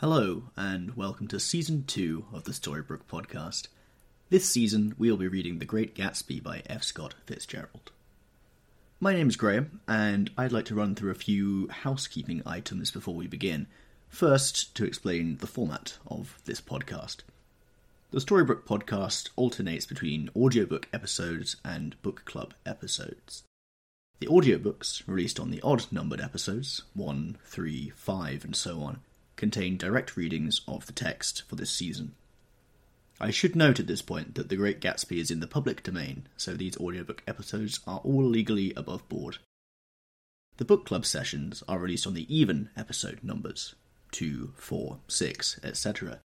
Hello, and welcome to Season 2 of the Storybrooke Podcast. This season, we'll be reading The Great Gatsby by F. Scott Fitzgerald. My name's Graham, and I'd like to run through a few housekeeping items before we begin. First, to explain the format of this podcast. The Storybrooke Podcast alternates between audiobook episodes and book club episodes. The audiobooks, released on the odd-numbered episodes, 1, 3, 5, and so on, contain direct readings of the text for this season. I should note at this point that The Great Gatsby is in the public domain, so these audiobook episodes are all legally above board. The book club sessions are released on the even episode numbers, 2, 4, 6, etc.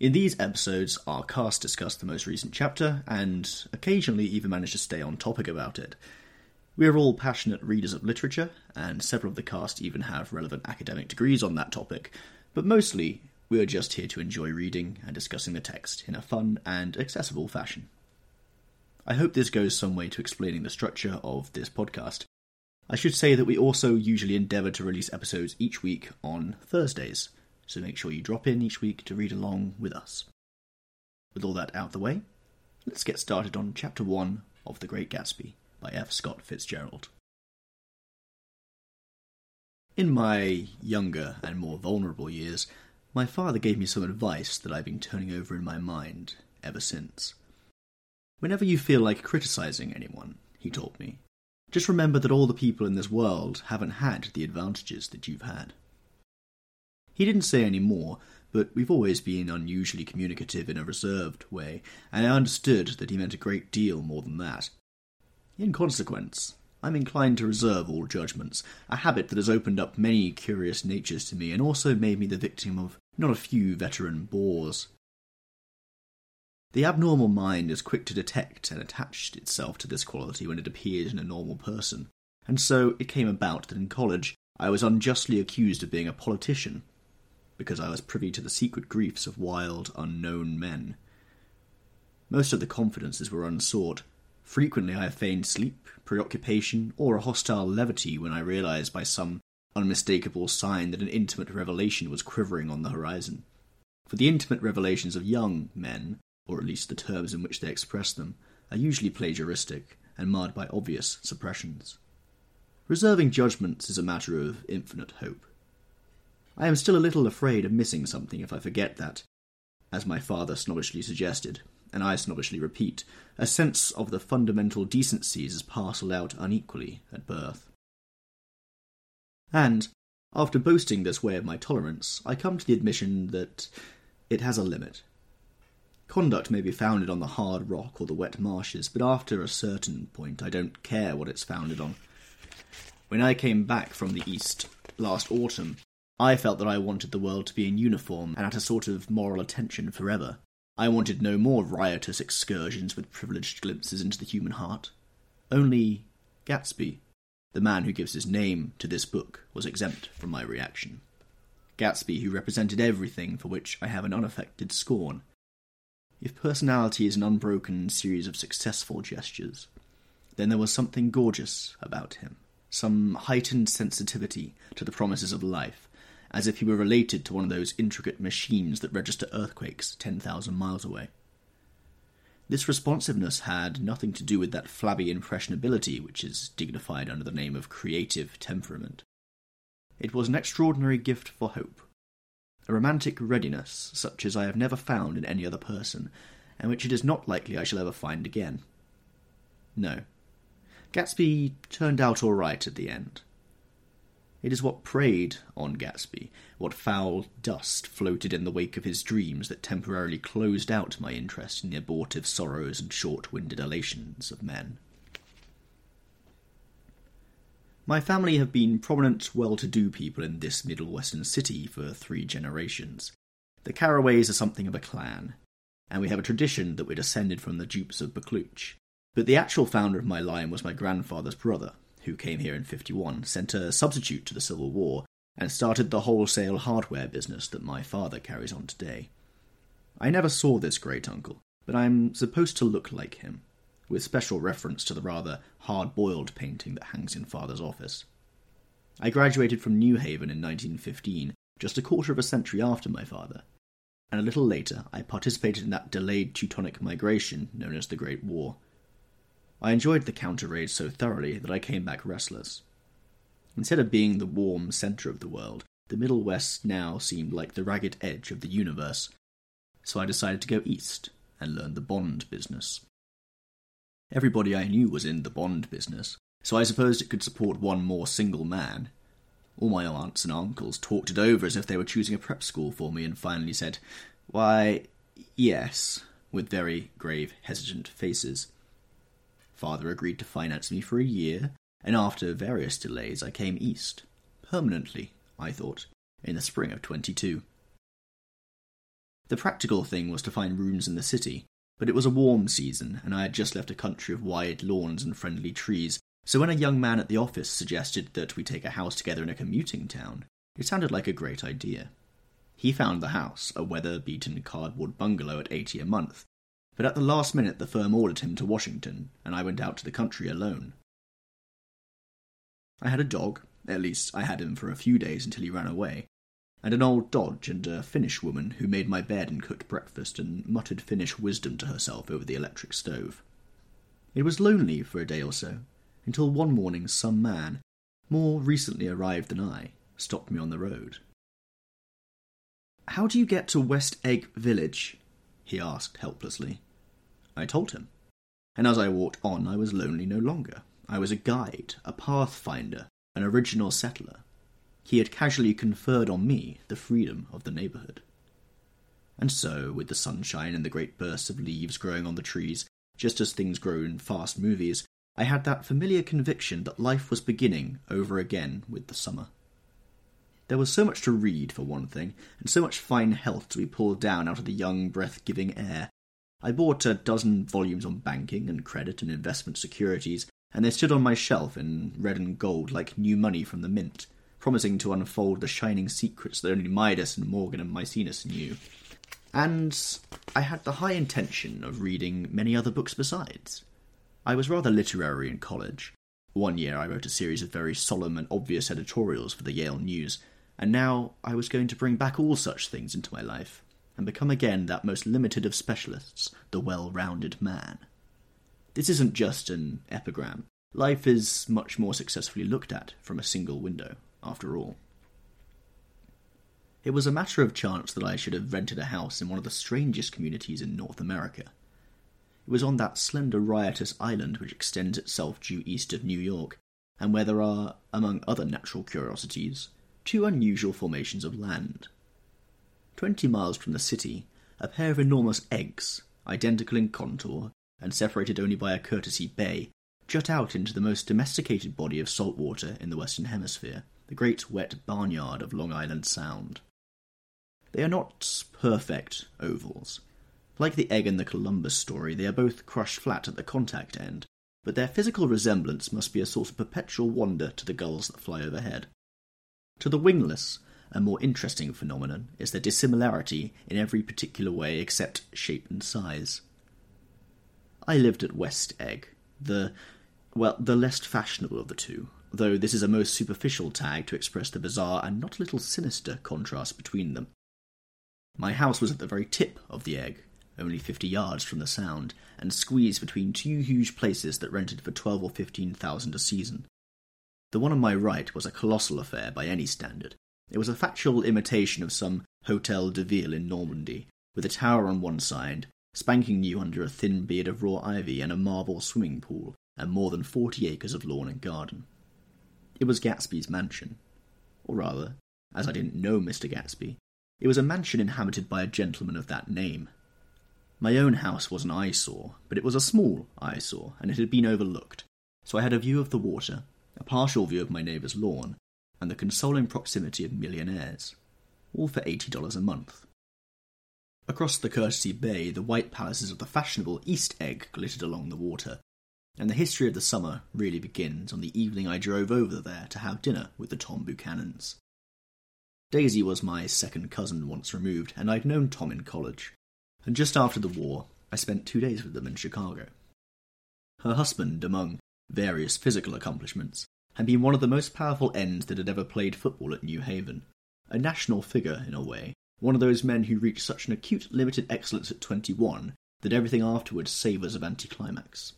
In these episodes, our cast discuss the most recent chapter, and occasionally even manage to stay on topic about it. We are all passionate readers of literature, and several of the cast even have relevant academic degrees on that topic, but mostly, we are just here to enjoy reading and discussing the text in a fun and accessible fashion. I hope this goes some way to explaining the structure of this podcast. I should say that we also usually endeavour to release episodes each week on Thursdays, so make sure you drop in each week to read along with us. With all that out of the way, let's get started on Chapter 1 of The Great Gatsby by F. Scott Fitzgerald. In my younger and more vulnerable years, my father gave me some advice that I've been turning over in my mind ever since. Whenever you feel like criticising anyone, he told me, just remember that all the people in this world haven't had the advantages that you've had. He didn't say any more, but we've always been unusually communicative in a reserved way, and I understood that he meant a great deal more than that. In consequence, I'm inclined to reserve all judgments, a habit that has opened up many curious natures to me and also made me the victim of not a few veteran bores. The abnormal mind is quick to detect and attached itself to this quality when it appeared in a normal person, and so it came about that in college I was unjustly accused of being a politician, because I was privy to the secret griefs of wild, unknown men. Most of the confidences were unsought. Frequently I feigned sleep, preoccupation, or a hostile levity when I realised by some unmistakable sign that an intimate revelation was quivering on the horizon. For the intimate revelations of young men, or at least the terms in which they express them, are usually plagiaristic and marred by obvious suppressions. Reserving judgments is a matter of infinite hope. I am still a little afraid of missing something if I forget that, as my father snobbishly suggested, and I snobbishly repeat, a sense of the fundamental decencies is parcelled out unequally at birth. And, after boasting this way of my tolerance, I come to the admission that it has a limit. Conduct may be founded on the hard rock or the wet marshes, but after a certain point I don't care what it's founded on. When I came back from the East last autumn, I felt that I wanted the world to be in uniform and at a sort of moral attention forever. I wanted no more riotous excursions with privileged glimpses into the human heart. Only Gatsby, the man who gives his name to this book, was exempt from my reaction. Gatsby, who represented everything for which I have an unaffected scorn. If personality is an unbroken series of successful gestures, then there was something gorgeous about him, some heightened sensitivity to the promises of life, as if he were related to one of those intricate machines that register earthquakes 10,000 miles away. This responsiveness had nothing to do with that flabby impressionability which is dignified under the name of creative temperament. It was an extraordinary gift for hope, a romantic readiness such as I have never found in any other person, and which it is not likely I shall ever find again. No. Gatsby turned out all right at the end. It is what preyed on Gatsby, what foul dust floated in the wake of his dreams that temporarily closed out my interest in the abortive sorrows and short-winded elations of men. My family have been prominent, well-to-do people in this middle western city for 3 generations. The Carraways are something of a clan, and we have a tradition that we're descended from the dukes of Buccleuch. But the actual founder of my line was my grandfather's brother, who came here in 1951, sent a substitute to the Civil War, and started the wholesale hardware business that my father carries on today. I never saw this great-uncle, but I'm supposed to look like him, with special reference to the rather hard-boiled painting that hangs in father's office. I graduated from New Haven in 1915, just a quarter of a century after my father, and a little later I participated in that delayed Teutonic migration known as the Great War. I enjoyed the counter-raid so thoroughly that I came back restless. Instead of being the warm centre of the world, the Middle West now seemed like the ragged edge of the universe, so I decided to go east and learn the bond business. Everybody I knew was in the bond business, so I supposed it could support one more single man. All my aunts and uncles talked it over as if they were choosing a prep school for me and finally said, "Why, yes," with very grave, hesitant faces. Father agreed to finance me for a year, and after various delays I came east, permanently, I thought, in the spring of 22. The practical thing was to find rooms in the city, but it was a warm season, and I had just left a country of wide lawns and friendly trees, so when a young man at the office suggested that we take a house together in a commuting town, it sounded like a great idea. He found the house, a weather-beaten cardboard bungalow at $80 a month, but at the last minute the firm ordered him to Washington, and I went out to the country alone. I had a dog, at least I had him for a few days until he ran away, and an old Dodge and a Finnish woman who made my bed and cooked breakfast and muttered Finnish wisdom to herself over the electric stove. It was lonely for a day or so, until one morning some man, more recently arrived than I, stopped me on the road. "How do you get to West Egg Village?" he asked helplessly. I told him, and as I walked on I was lonely no longer. I was a guide, a pathfinder, an original settler. He had casually conferred on me the freedom of the neighbourhood. And so, with the sunshine and the great bursts of leaves growing on the trees, just as things grow in fast movies, I had that familiar conviction that life was beginning over again with the summer. There was so much to read, for one thing, and so much fine health to be pulled down out of the young, breath-giving air. I bought a dozen volumes on banking and credit and investment securities, and they stood on my shelf in red and gold like new money from the mint, promising to unfold the shining secrets that only Midas and Morgan and Maecenas knew. And I had the high intention of reading many other books besides. I was rather literary in college. One year I wrote a series of very solemn and obvious editorials for the Yale News, and now I was going to bring back all such things into my life, and become again that most limited of specialists, the well-rounded man. This isn't just an epigram. Life is much more successfully looked at from a single window, after all. It was a matter of chance that I should have rented a house in one of the strangest communities in North America. It was on that slender, riotous island which extends itself due east of New York, and where there are, among other natural curiosities, two unusual formations of land. 20 miles from the city, a pair of enormous eggs, identical in contour, and separated only by a courtesy bay, jut out into the most domesticated body of salt water in the Western Hemisphere, the great wet barnyard of Long Island Sound. They are not perfect ovals. Like the egg in the Columbus story, they are both crushed flat at the contact end, but their physical resemblance must be a source of perpetual wonder to the gulls that fly overhead. To the wingless, a more interesting phenomenon is their dissimilarity in every particular way except shape and size. I lived at West Egg, the less fashionable of the two, though this is a most superficial tag to express the bizarre and not a little sinister contrast between them. My house was at the very tip of the egg, only 50 yards from the sound, and squeezed between two huge places that rented for 12,000 or 15,000 a season. The one on my right was a colossal affair by any standard. It was a factual imitation of some Hotel de Ville in Normandy, with a tower on one side, spanking new under a thin beard of raw ivy and a marble swimming pool, and more than 40 acres of lawn and garden. It was Gatsby's mansion. Or rather, as I didn't know Mr. Gatsby, it was a mansion inhabited by a gentleman of that name. My own house was an eyesore, but it was a small eyesore, and it had been overlooked, so I had a view of the water, a partial view of my neighbour's lawn, and the consoling proximity of millionaires, all for $80 a month. Across the courtesy bay, the white palaces of the fashionable East Egg glittered along the water, and the history of the summer really begins on the evening I drove over there to have dinner with the Tom Buchanans. Daisy was my second cousin once removed, and I'd known Tom in college, and just after the war, I spent 2 days with them in Chicago. Her husband, among various physical accomplishments, had been one of the most powerful ends that had ever played football at New Haven, a national figure in a way, one of those men who reached such an acute limited excellence at 21 that everything afterwards savours of anticlimax.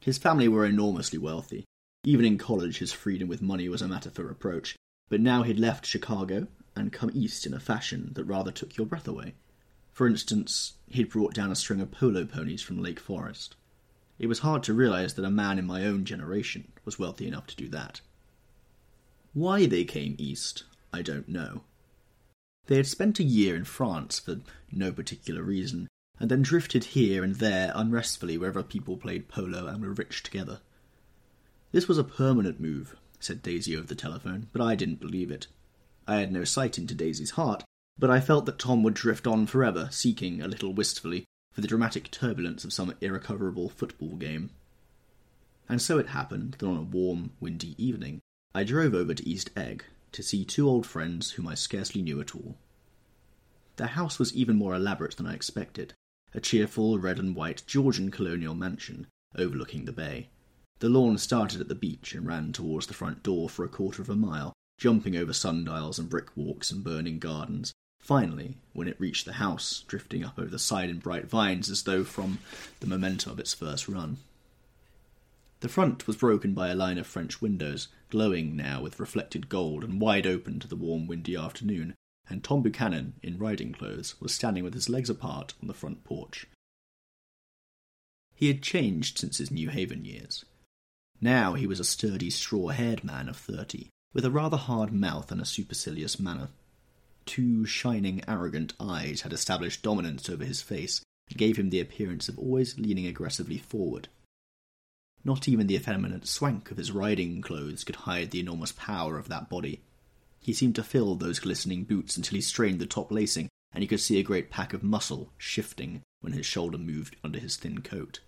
His family were enormously wealthy. Even in college his freedom with money was a matter for reproach, but now he'd left Chicago and come east in a fashion that rather took your breath away. For instance, he'd brought down a string of polo ponies from Lake Forest. It was hard to realise that a man in my own generation was wealthy enough to do that. Why they came east, I don't know. They had spent a year in France for no particular reason, and then drifted here and there unrestfully wherever people played polo and were rich together. This was a permanent move, said Daisy over the telephone, but I didn't believe it. I had no sight into Daisy's heart, but I felt that Tom would drift on forever, seeking, a little wistfully, for the dramatic turbulence of some irrecoverable football game. And so it happened that on a warm, windy evening, I drove over to East Egg to see two old friends whom I scarcely knew at all. Their house was even more elaborate than I expected, a cheerful red and white Georgian colonial mansion overlooking the bay. The lawn started at the beach and ran towards the front door for a quarter of a mile, jumping over sundials and brick walks and burning gardens. Finally, when it reached the house, drifting up over the side in bright vines as though from the momentum of its first run. The front was broken by a line of French windows, glowing now with reflected gold and wide open to the warm, windy afternoon, and Tom Buchanan, in riding clothes, was standing with his legs apart on the front porch. He had changed since his New Haven years. Now he was a sturdy, straw-haired man of 30, with a rather hard mouth and a supercilious manner. Two shining, arrogant eyes had established dominance over his face and gave him the appearance of always leaning aggressively forward. Not even the effeminate swank of his riding clothes could hide the enormous power of that body. He seemed to fill those glistening boots until he strained the top lacing, and you could see a great pack of muscle shifting when his shoulder moved under his thin coat.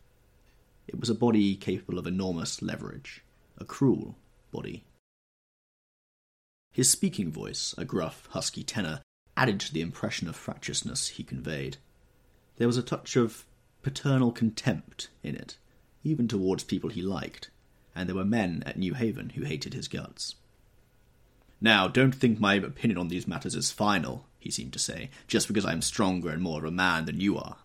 It was a body capable of enormous leverage, a cruel body. His speaking voice, a gruff, husky tenor, added to the impression of fractiousness he conveyed. There was a touch of paternal contempt in it, even towards people he liked, and there were men at New Haven who hated his guts. "Now, don't think my opinion on these matters is final," he seemed to say, "just because I am stronger and more of a man than you are."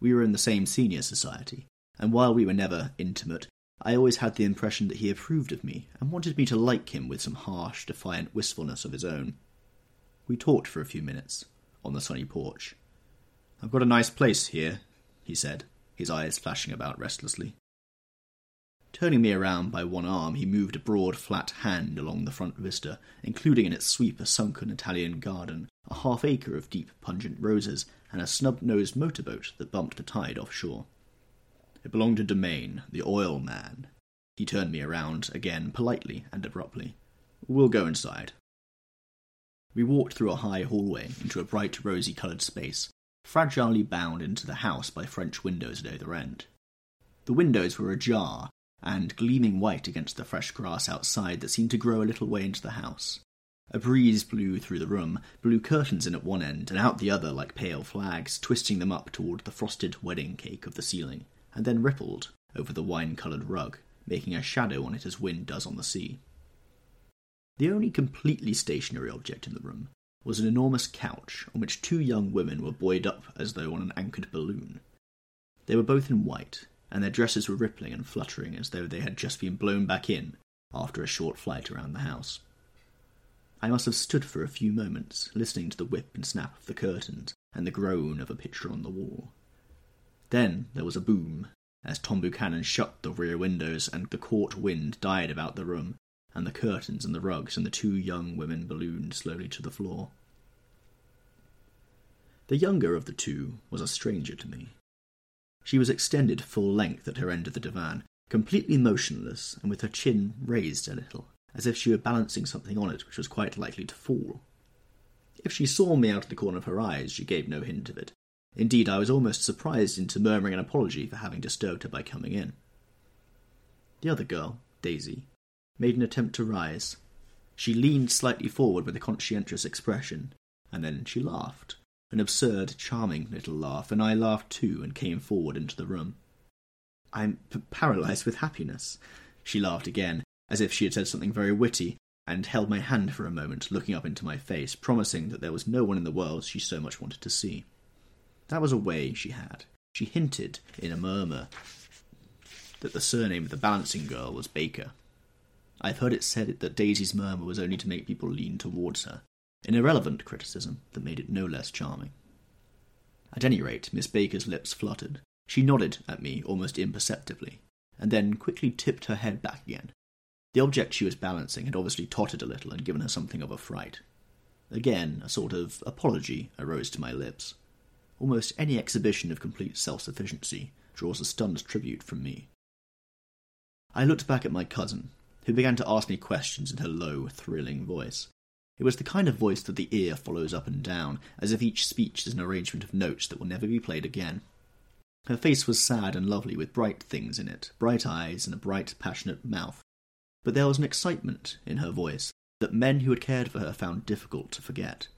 We were in the same senior society, and while we were never intimate, I always had the impression that he approved of me, and wanted me to like him with some harsh, defiant wistfulness of his own. We talked for a few minutes, on the sunny porch. "I've got a nice place here," he said, his eyes flashing about restlessly. Turning me around by one arm, he moved a broad, flat hand along the front vista, including in its sweep a sunken Italian garden, a half-acre of deep, pungent roses, and a snub-nosed motorboat that bumped the tide offshore. It belonged to Domain, the oil man. He turned me around again, politely and abruptly. "We'll go inside." We walked through a high hallway into a bright, rosy-coloured space, fragilely bound into the house by French windows at either end. The windows were ajar, and gleaming white against the fresh grass outside that seemed to grow a little way into the house. A breeze blew through the room, blew curtains in at one end and out the other like pale flags, twisting them up toward the frosted wedding cake of the ceiling, and then rippled over the wine-coloured rug, making a shadow on it as wind does on the sea. The only completely stationary object in the room was an enormous couch on which two young women were buoyed up as though on an anchored balloon. They were both in white, and their dresses were rippling and fluttering as though they had just been blown back in after a short flight around the house. I must have stood for a few moments, listening to the whip and snap of the curtains and the groan of a picture on the wall. Then there was a boom, as Tom Buchanan shut the rear windows and the caught wind died about the room, and the curtains and the rugs and the two young women ballooned slowly to the floor. The younger of the two was a stranger to me. She was extended full length at her end of the divan, completely motionless and with her chin raised a little, as if she were balancing something on it which was quite likely to fall. If she saw me out of the corner of her eyes, she gave no hint of it. Indeed, I was almost surprised into murmuring an apology for having disturbed her by coming in. The other girl, Daisy, made an attempt to rise. She leaned slightly forward with a conscientious expression, and then she laughed, an absurd, charming little laugh, and I laughed too and came forward into the room. "I'm paralysed with happiness," she laughed again, as if she had said something very witty, and held my hand for a moment, looking up into my face, promising that there was no one in the world she so much wanted to see. That was a way she had. She hinted, in a murmur, that the surname of the balancing girl was Baker. I've heard it said that Daisy's murmur was only to make people lean towards her, an irrelevant criticism that made it no less charming. At any rate, Miss Baker's lips fluttered. She nodded at me almost imperceptibly, and then quickly tipped her head back again. The object she was balancing had obviously tottered a little and given her something of a fright. Again, a sort of apology arose to my lips. Almost any exhibition of complete self-sufficiency draws a stunned tribute from me. I looked back at my cousin, who began to ask me questions in her low, thrilling voice. It was the kind of voice that the ear follows up and down, as if each speech is an arrangement of notes that will never be played again. Her face was sad and lovely, with bright things in it, bright eyes and a bright, passionate mouth. But there was an excitement in her voice that men who had cared for her found difficult to forget.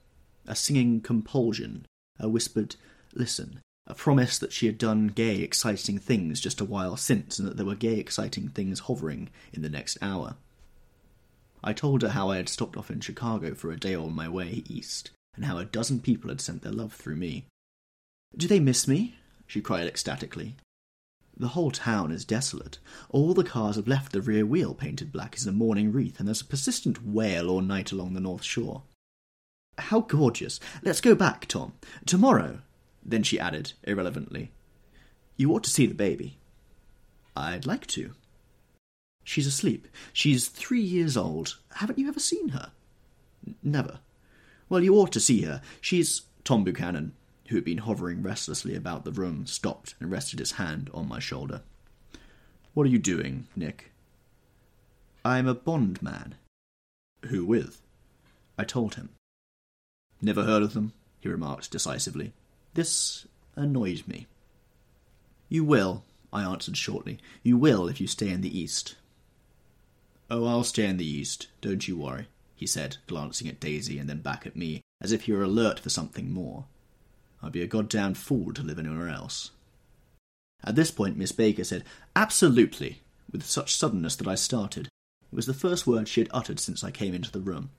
A singing compulsion, a whispered, "Listen," a promise that she had done gay, exciting things just a while since, and that there were gay, exciting things hovering in the next hour. I told her how I had stopped off in Chicago for a day on my way east, and how 12 people had sent their love through me. "Do they miss me?" she cried ecstatically. "The whole town is desolate. All the cars have left the rear wheel painted black as a mourning wreath, and there's a persistent wail all night along the North Shore. How gorgeous! Let's go back, Tom. Tomorrow!" Then she added, irrelevantly, "You ought to see the baby." "I'd like to." "She's asleep. She's 3 years old. Haven't you ever seen her?" "Never." "Well, you ought to see her. She's—" Tom Buchanan, who had been hovering restlessly about the room, stopped and rested his hand on my shoulder. "What are you doing, Nick?" "I'm a bond man." "Who with?" I told him. "Never heard of them," he remarked decisively. This annoyed me. "You will," I answered shortly. "You will if you stay in the East." "Oh, I'll stay in the East, don't you worry," he said, glancing at Daisy and then back at me, as if he were alert for something more. "I'd be a goddamn fool to live anywhere else." At this point, Miss Baker said, "Absolutely," with such suddenness that I started. It was the first word she had uttered since I came into the room.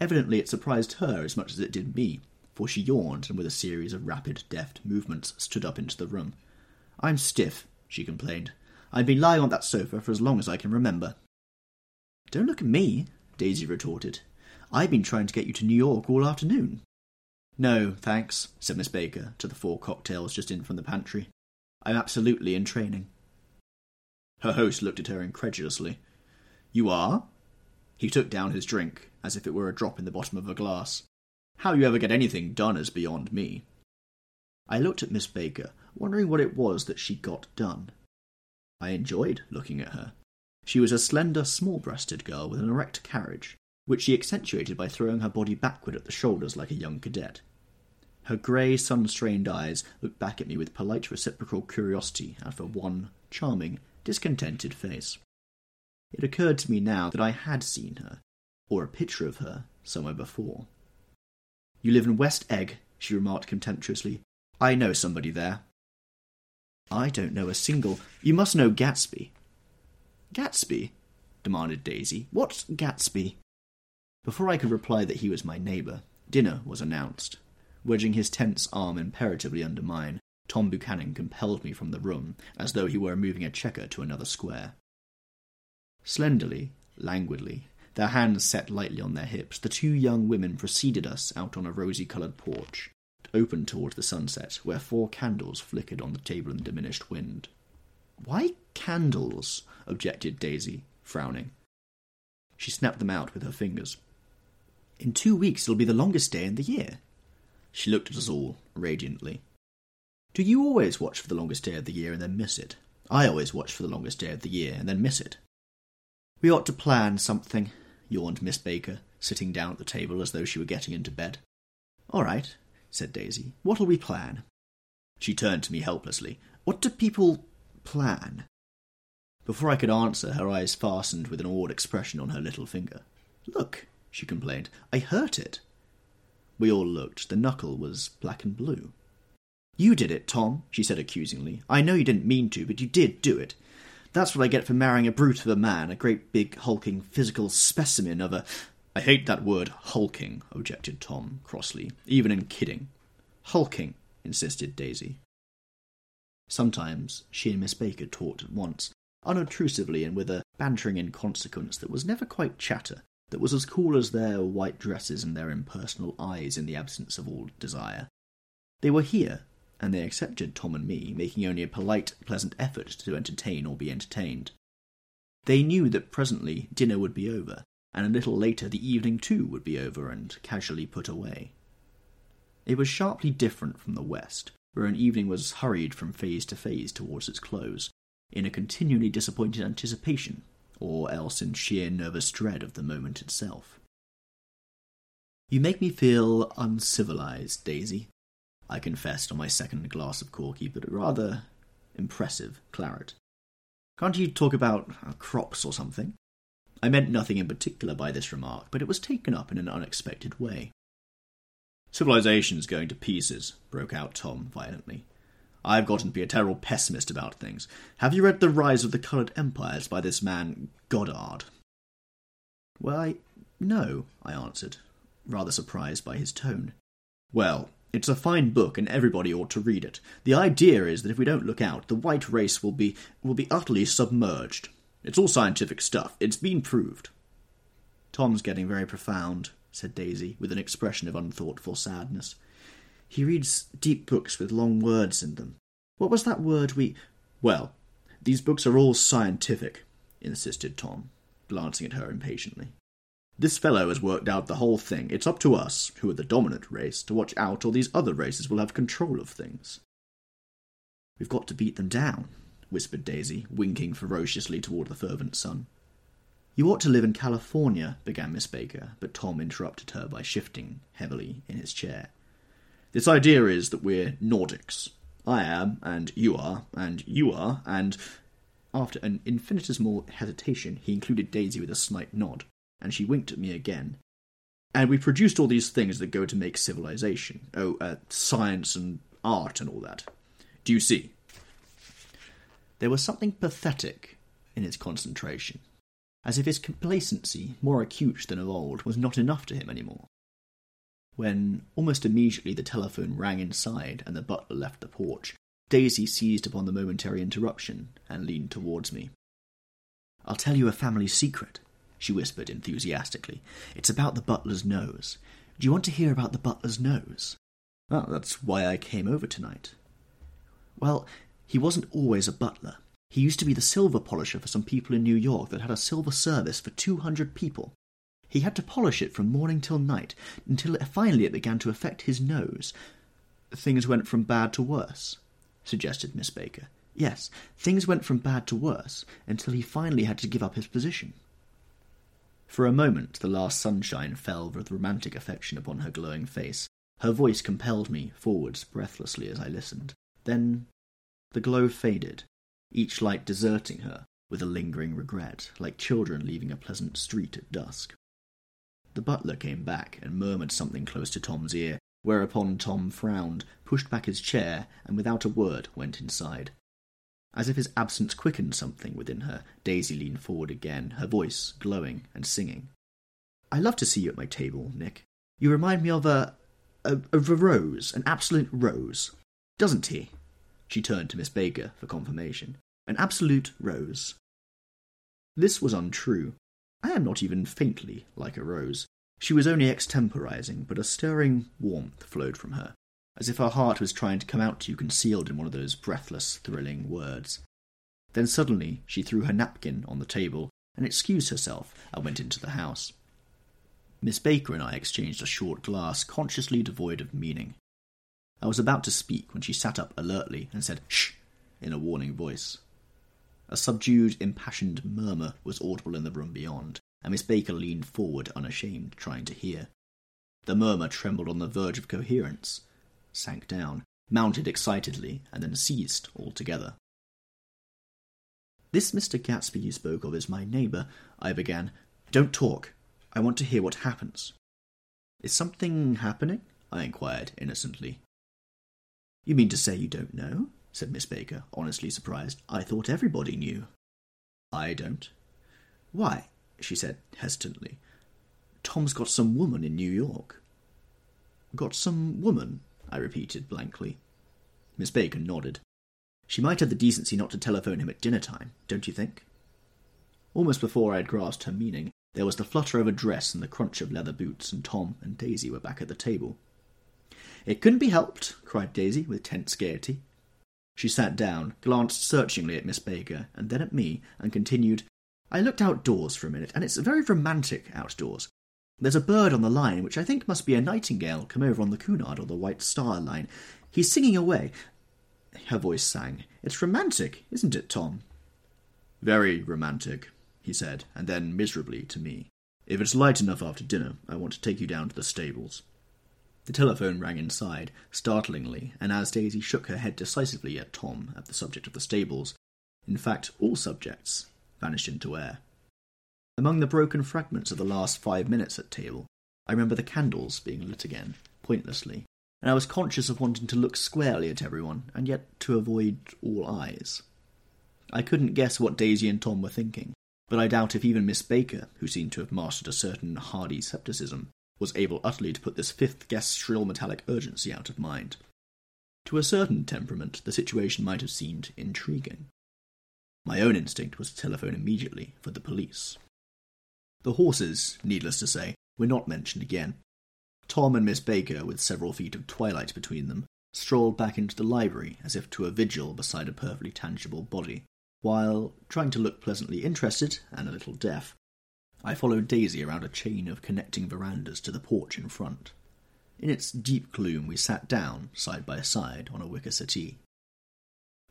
Evidently it surprised her as much as it did me, for she yawned and with a series of rapid, deft movements stood up into the room. "I'm stiff," she complained. "I've been lying on that sofa for as long as I can remember." "Don't look at me," Daisy retorted. "I've been trying to get you to New York all afternoon." "No, thanks," said Miss Baker, to the 4 cocktails just in from the pantry. "I'm absolutely in training." Her host looked at her incredulously. "You are?" He took down his drink, as if it were a drop in the bottom of a glass. "How you ever get anything done is beyond me." I looked at Miss Baker, wondering what it was that she got done. I enjoyed looking at her. She was a slender, small-breasted girl with an erect carriage, which she accentuated by throwing her body backward at the shoulders like a young cadet. Her grey, sun-strained eyes looked back at me with polite reciprocal curiosity out of her one charming, discontented face. It occurred to me now that I had seen her, or a picture of her, somewhere before. "You live in West Egg," she remarked contemptuously. "I know somebody there." "I don't know a single—" "You must know Gatsby." "Gatsby?" demanded Daisy. "What's Gatsby?" Before I could reply that he was my neighbour, dinner was announced. Wedging his tense arm imperatively under mine, Tom Buchanan compelled me from the room, as though he were moving a checker to another square. Slenderly, languidly, their hands set lightly on their hips, the 2 young women preceded us out on a rosy-coloured porch, open towards the sunset, where 4 candles flickered on the table in the diminished wind. "Why candles?" objected Daisy, frowning. She snapped them out with her fingers. "In 2 weeks it'll be the longest day in the year." She looked at us all, radiantly. "Do you always watch for the longest day of the year and then miss it? I always watch for the longest day of the year and then miss it." "We ought to plan something," yawned Miss Baker, sitting down at the table as though she were getting into bed. "All right," said Daisy. "What'll we plan?" She turned to me helplessly. "What do people plan?" Before I could answer, her eyes fastened with an awed expression on her little finger. "Look," she complained. "I hurt it." We all looked. The knuckle was black and blue. "You did it, Tom," she said accusingly. "I know you didn't mean to, but you did do it. That's what I get for marrying a brute of a man, a great big hulking physical specimen of a... I hate that word, hulking, objected Tom crossly, even in kidding. Hulking, insisted Daisy. Sometimes she and Miss Baker talked at once, unobtrusively and with a bantering inconsequence that was never quite chatter, that was as cool as their white dresses and their impersonal eyes in the absence of all desire. They were here, and they accepted Tom and me, making only a polite, pleasant effort to entertain or be entertained. They knew that presently dinner would be over, and a little later the evening too would be over and casually put away. It was sharply different from the West, where an evening was hurried from phase to phase towards its close, in a continually disappointed anticipation, or else in sheer nervous dread of the moment itself. "You make me feel uncivilized, Daisy," I confessed on my second glass of corky, but rather impressive claret. "Can't you talk about crops or something?" I meant nothing in particular by this remark, but it was taken up in an unexpected way. "Civilization's going to pieces," broke out Tom violently. "I've gotten to be a terrible pessimist about things. Have you read The Rise of the Colored Empires by this man, Goddard?" "Why, no," I answered, rather surprised by his tone. "Well, it's a fine book and everybody ought to read it. The idea is that if we don't look out, the white race will be utterly submerged. It's all scientific stuff. It's been proved." "Tom's getting very profound," said Daisy, with an expression of unthoughtful sadness. "He reads deep books with long words in them. What was that word we—" "Well, these books are all scientific," insisted Tom, glancing at her impatiently. "This fellow has worked out the whole thing. It's up to us, who are the dominant race, to watch out or these other races will have control of things." "We've got to beat them down," whispered Daisy, winking ferociously toward the fervent sun. "You ought to live in California," began Miss Baker, but Tom interrupted her by shifting heavily in his chair. "This idea is that we're Nordics. I am, and you are, and you are, and—" After an infinitesimal hesitation, he included Daisy with a slight nod, and she winked at me again. "And we produced all these things that go to make civilization. Science and art and all that. Do you see?" There was something pathetic in his concentration, as if his complacency, more acute than of old, was not enough to him any more. When, almost immediately, the telephone rang inside and the butler left the porch, Daisy seized upon the momentary interruption and leaned towards me. "I'll tell you a family secret," she whispered enthusiastically. "It's about the butler's nose. Do you want to hear about the butler's nose?" "Oh, that's why I came over tonight." "Well, he wasn't always a butler. He used to be the silver polisher for some people in New York that had a silver service for 200 people. He had to polish it from morning till night, until finally it began to affect his nose." "Things went from bad to worse," suggested Miss Baker. "Yes, things went from bad to worse, until he finally had to give up his position." For a moment the last sunshine fell with romantic affection upon her glowing face. Her voice compelled me forwards breathlessly as I listened. Then the glow faded, each light deserting her with a lingering regret, like children leaving a pleasant street at dusk. The butler came back and murmured something close to Tom's ear, whereupon Tom frowned, pushed back his chair, and without a word went inside. As if his absence quickened something within her, Daisy leaned forward again, her voice glowing and singing. "I love to see you at my table, Nick. You remind me of a rose, an absolute rose. Doesn't he?" She turned to Miss Baker for confirmation. "An absolute rose." This was untrue. I am not even faintly like a rose. She was only extemporizing, but a stirring warmth flowed from her, as if her heart was trying to come out to you concealed in one of those breathless, thrilling words. Then suddenly she threw her napkin on the table and excused herself and went into the house. Miss Baker and I exchanged a short glance, consciously devoid of meaning. I was about to speak when she sat up alertly and said, "Shh," in a warning voice. A subdued, impassioned murmur was audible in the room beyond, and Miss Baker leaned forward unashamed, trying to hear. The murmur trembled on the verge of coherence, sank down, mounted excitedly, and then ceased altogether. "This Mr. Gatsby you spoke of is my neighbour," I began. "Don't talk. I want to hear what happens." "Is something happening?" I inquired innocently. "You mean to say you don't know?" said Miss Baker, honestly surprised. "I thought everybody knew." "I don't." "Why?" she said hesitantly. "Tom's got some woman in New York." "Got some woman?" I repeated blankly. Miss Baker nodded. She might have the decency not to telephone him at dinner time, don't you think? Almost before I had grasped her meaning, there was the flutter of a dress and the crunch of leather boots, and Tom and Daisy were back at the table. "It couldn't be helped," cried Daisy with tense gaiety. She sat down, glanced searchingly at Miss Baker, and then at me, and continued, "I looked outdoors for a minute, and it's very romantic outdoors. There's a bird on the line, which I think must be a nightingale come over on the Cunard or the White Star line. He's singing away." Her voice sang. "It's romantic, isn't it, Tom?" "Very romantic," he said, and then miserably to me, "If it's light enough after dinner, I want to take you down to the stables." The telephone rang inside, startlingly, and as Daisy shook her head decisively at Tom at the subject of the stables, in fact all subjects, vanished into air. Among the broken fragments of the last 5 minutes at table, I remember the candles being lit again, pointlessly, and I was conscious of wanting to look squarely at everyone, and yet to avoid all eyes. I couldn't guess what Daisy and Tom were thinking, but I doubt if even Miss Baker, who seemed to have mastered a certain hardy scepticism, was able utterly to put this fifth guest's shrill metallic urgency out of mind. To a certain temperament, the situation might have seemed intriguing. My own instinct was to telephone immediately for the police. The horses, needless to say, were not mentioned again. Tom and Miss Baker, with several feet of twilight between them, strolled back into the library as if to a vigil beside a perfectly tangible body, while, trying to look pleasantly interested and a little deaf, I followed Daisy around a chain of connecting verandas to the porch in front. In its deep gloom we sat down, side by side, on a wicker settee.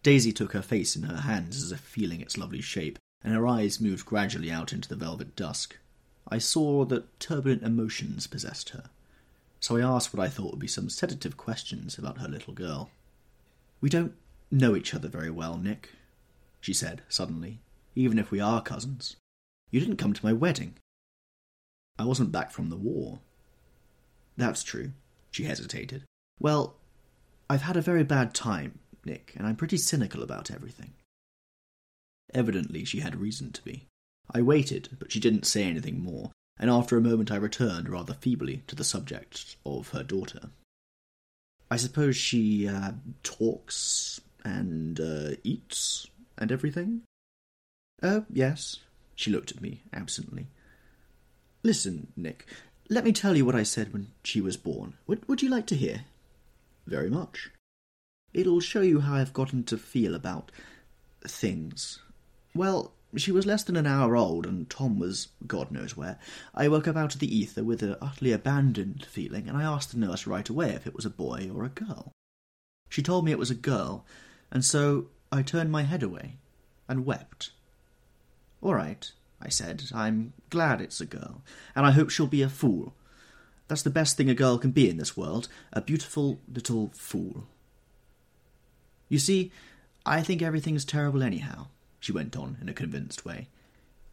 Daisy took her face in her hands as if feeling its lovely shape, and her eyes moved gradually out into the velvet dusk. I saw that turbulent emotions possessed her, so I asked what I thought would be some sedative questions about her little girl. "We don't know each other very well, Nick," she said suddenly, "even if we are cousins. You didn't come to my wedding." "I wasn't back from the war." "That's true," she hesitated. "Well, I've had a very bad time, Nick, and I'm pretty cynical about everything." Evidently she had reason to be. I waited, but she didn't say anything more, and after a moment I returned rather feebly to the subject of her daughter. "I suppose she talks and eats and everything?" "Oh, yes." She looked at me absently. "Listen, Nick, let me tell you what I said when she was born. Would you like to hear?" "Very much." "It'll show you how I've gotten to feel about things. Well, she was less than an hour old, and Tom was God knows where. I woke up out of the ether with an utterly abandoned feeling, and I asked the nurse right away if it was a boy or a girl. She told me it was a girl, and so I turned my head away and wept. 'All right,' I said, 'I'm glad it's a girl, and I hope she'll be a fool. That's the best thing a girl can be in this world, a beautiful little fool.' You see, I think everything's terrible anyhow," she went on in a convinced way.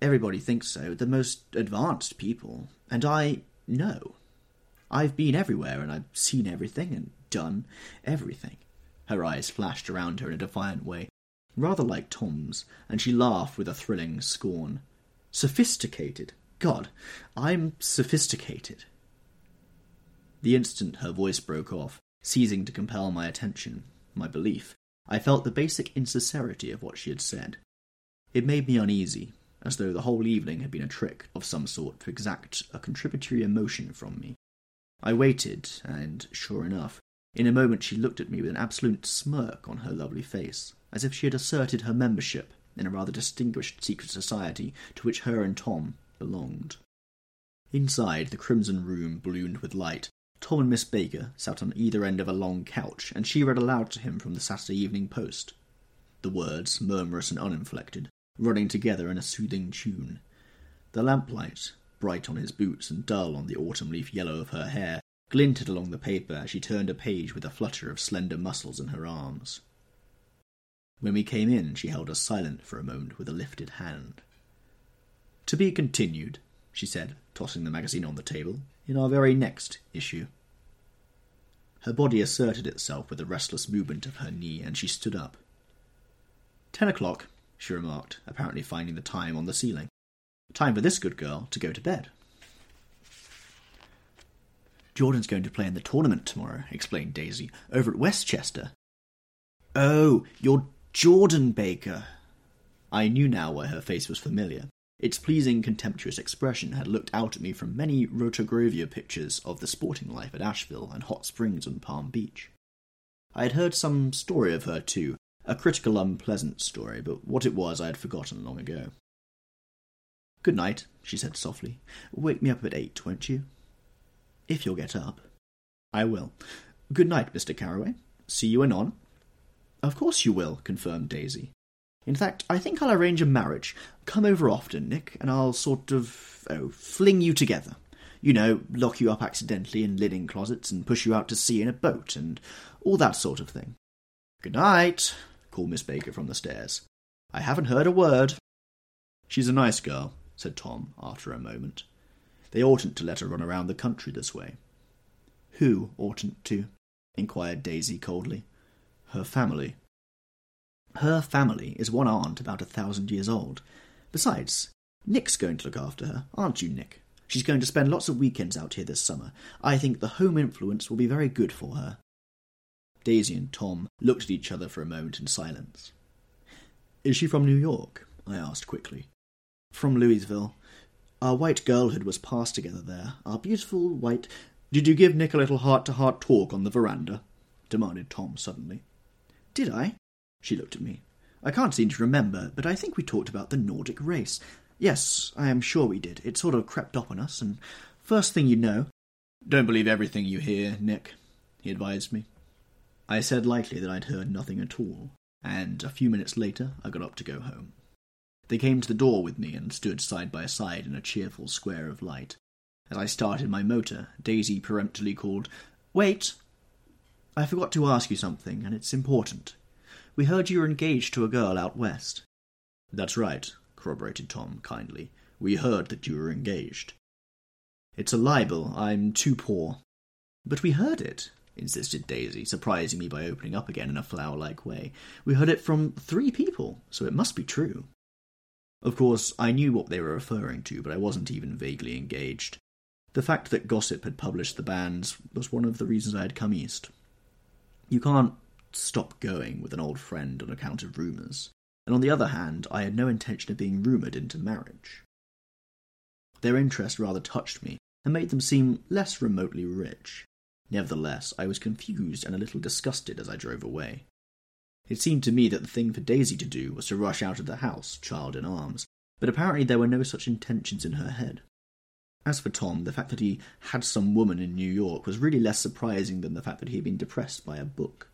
"Everybody thinks so, the most advanced people, and I know. I've been everywhere, and I've seen everything, and done everything." Her eyes flashed around her in a defiant way, rather like Tom's, and she laughed with a thrilling scorn. "Sophisticated! God, I'm sophisticated!" The instant her voice broke off, ceasing to compel my attention, my belief, I felt the basic insincerity of what she had said. It made me uneasy, as though the whole evening had been a trick of some sort to exact a contributory emotion from me. I waited, and, sure enough, in a moment she looked at me with an absolute smirk on her lovely face, as if she had asserted her membership in a rather distinguished secret society to which her and Tom belonged. Inside, the crimson room bloomed with light. Tom and Miss Baker sat on either end of a long couch, and she read aloud to him from the Saturday Evening Post, the words, murmurous and uninflected, running together in a soothing tune. The lamplight, bright on his boots and dull on the autumn-leaf yellow of her hair, glinted along the paper as she turned a page with a flutter of slender muscles in her arms. When we came in, she held us silent for a moment with a lifted hand. "To be continued," she said, tossing the magazine on the table, "in our very next issue." Her body asserted itself with a restless movement of her knee, and she stood up. 10 o'clock, she remarked, apparently finding the time on the ceiling. Time for this good girl to go to bed. Jordan's going to play in the tournament tomorrow, explained Daisy, over at Westchester. Oh, you're Jordan Baker. I knew now why her face was familiar. Its pleasing, contemptuous expression had looked out at me from many Rotogravia pictures of the sporting life at Asheville and Hot Springs and Palm Beach. I had heard some story of her, too, a critical, unpleasant story, but what it was I had forgotten long ago. "Good night," she said softly. "Wake me up at 8, won't you?" "If you'll get up." "I will. Good night, Mr. Carroway. See you anon." "Of course you will," confirmed Daisy. "In fact, I think I'll arrange a marriage. Come over often, Nick, and I'll sort of, fling you together. You know, lock you up accidentally in linen closets and push you out to sea in a boat and all that sort of thing." "Good night," called Miss Baker from the stairs. "I haven't heard a word." "She's a nice girl," said Tom after a moment. "They oughtn't to let her run around the country this way." "Who oughtn't to?" inquired Daisy coldly. "Her family." "Her family is one aunt about 1,000 years old. Besides, Nick's going to look after her, aren't you, Nick? She's going to spend lots of weekends out here this summer. I think the home influence will be very good for her." Daisy and Tom looked at each other for a moment in silence. "Is she from New York?" I asked quickly. "From Louisville. Our white girlhood was passed together there. Our beautiful white—" "Did you give Nick a little heart-to-heart talk on the veranda?" demanded Tom suddenly. "Did I?" She looked at me. "I can't seem to remember, but I think we talked about the Nordic race. Yes, I am sure we did. It sort of crept up on us, and first thing you know—" "Don't believe everything you hear, Nick," he advised me. I said lightly that I'd heard nothing at all, and a few minutes later I got up to go home. They came to the door with me and stood side by side in a cheerful square of light. As I started my motor, Daisy peremptorily called, "Wait! I forgot to ask you something, and it's important. We heard you were engaged to a girl out west." "That's right," corroborated Tom kindly. "We heard that you were engaged." "It's a libel. I'm too poor." "But we heard it," insisted Daisy, surprising me by opening up again in a flower-like way. "We heard it from 3 people, so it must be true." Of course, I knew what they were referring to, but I wasn't even vaguely engaged. The fact that Gossip had published the bans was one of the reasons I had come east. You can't stop going with an old friend on account of rumours, and on the other hand, I had no intention of being rumoured into marriage. Their interest rather touched me, and made them seem less remotely rich. Nevertheless, I was confused and a little disgusted as I drove away. It seemed to me that the thing for Daisy to do was to rush out of the house, child in arms, but apparently there were no such intentions in her head. As for Tom, the fact that he had some woman in New York was really less surprising than the fact that he had been depressed by a book.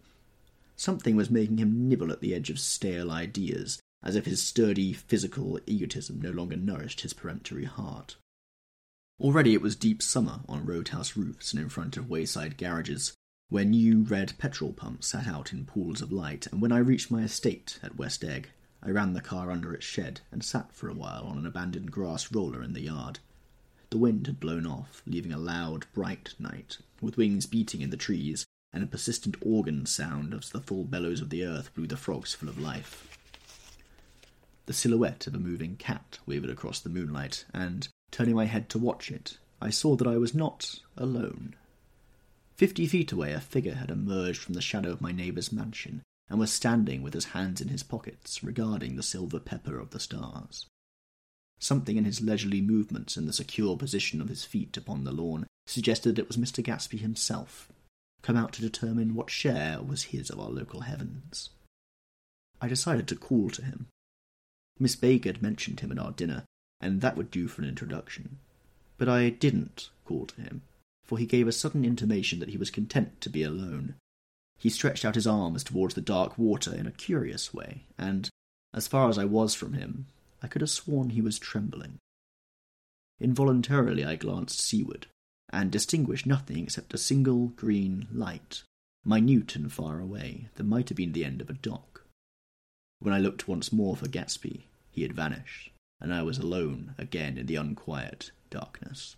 Something was making him nibble at the edge of stale ideas, as if his sturdy, physical egotism no longer nourished his peremptory heart. Already it was deep summer on roadhouse roofs and in front of wayside garages, where new red petrol pumps sat out in pools of light, and when I reached my estate at West Egg, I ran the car under its shed and sat for a while on an abandoned grass roller in the yard. The wind had blown off, leaving a loud, bright night, with wings beating in the trees, and a persistent organ sound as the full bellows of the earth blew the frogs full of life. The silhouette of a moving cat wavered across the moonlight, and, turning my head to watch it, I saw that I was not alone. 50 feet away, a figure had emerged from the shadow of my neighbour's mansion, and was standing with his hands in his pockets, regarding the silver pepper of the stars. Something in his leisurely movements and the secure position of his feet upon the lawn suggested that it was Mr. Gatsby himself, come out to determine what share was his of our local heavens. I decided to call to him. Miss Baker had mentioned him at our dinner, and that would do for an introduction. But I didn't call to him, for he gave a sudden intimation that he was content to be alone. He stretched out his arms towards the dark water in a curious way, and, as far as I was from him, I could have sworn he was trembling. Involuntarily I glanced seaward, and distinguished nothing except a single green light, minute and far away, that might have been the end of a dock. When I looked once more for Gatsby, he had vanished, and I was alone again in the unquiet darkness.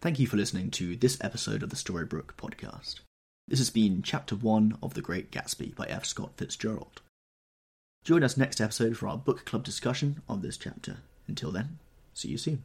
Thank you for listening to this episode of the Storybrooke Podcast. This has been Chapter 1 of The Great Gatsby by F. Scott Fitzgerald. Join us next episode for our book club discussion of this chapter. Until then, see you soon.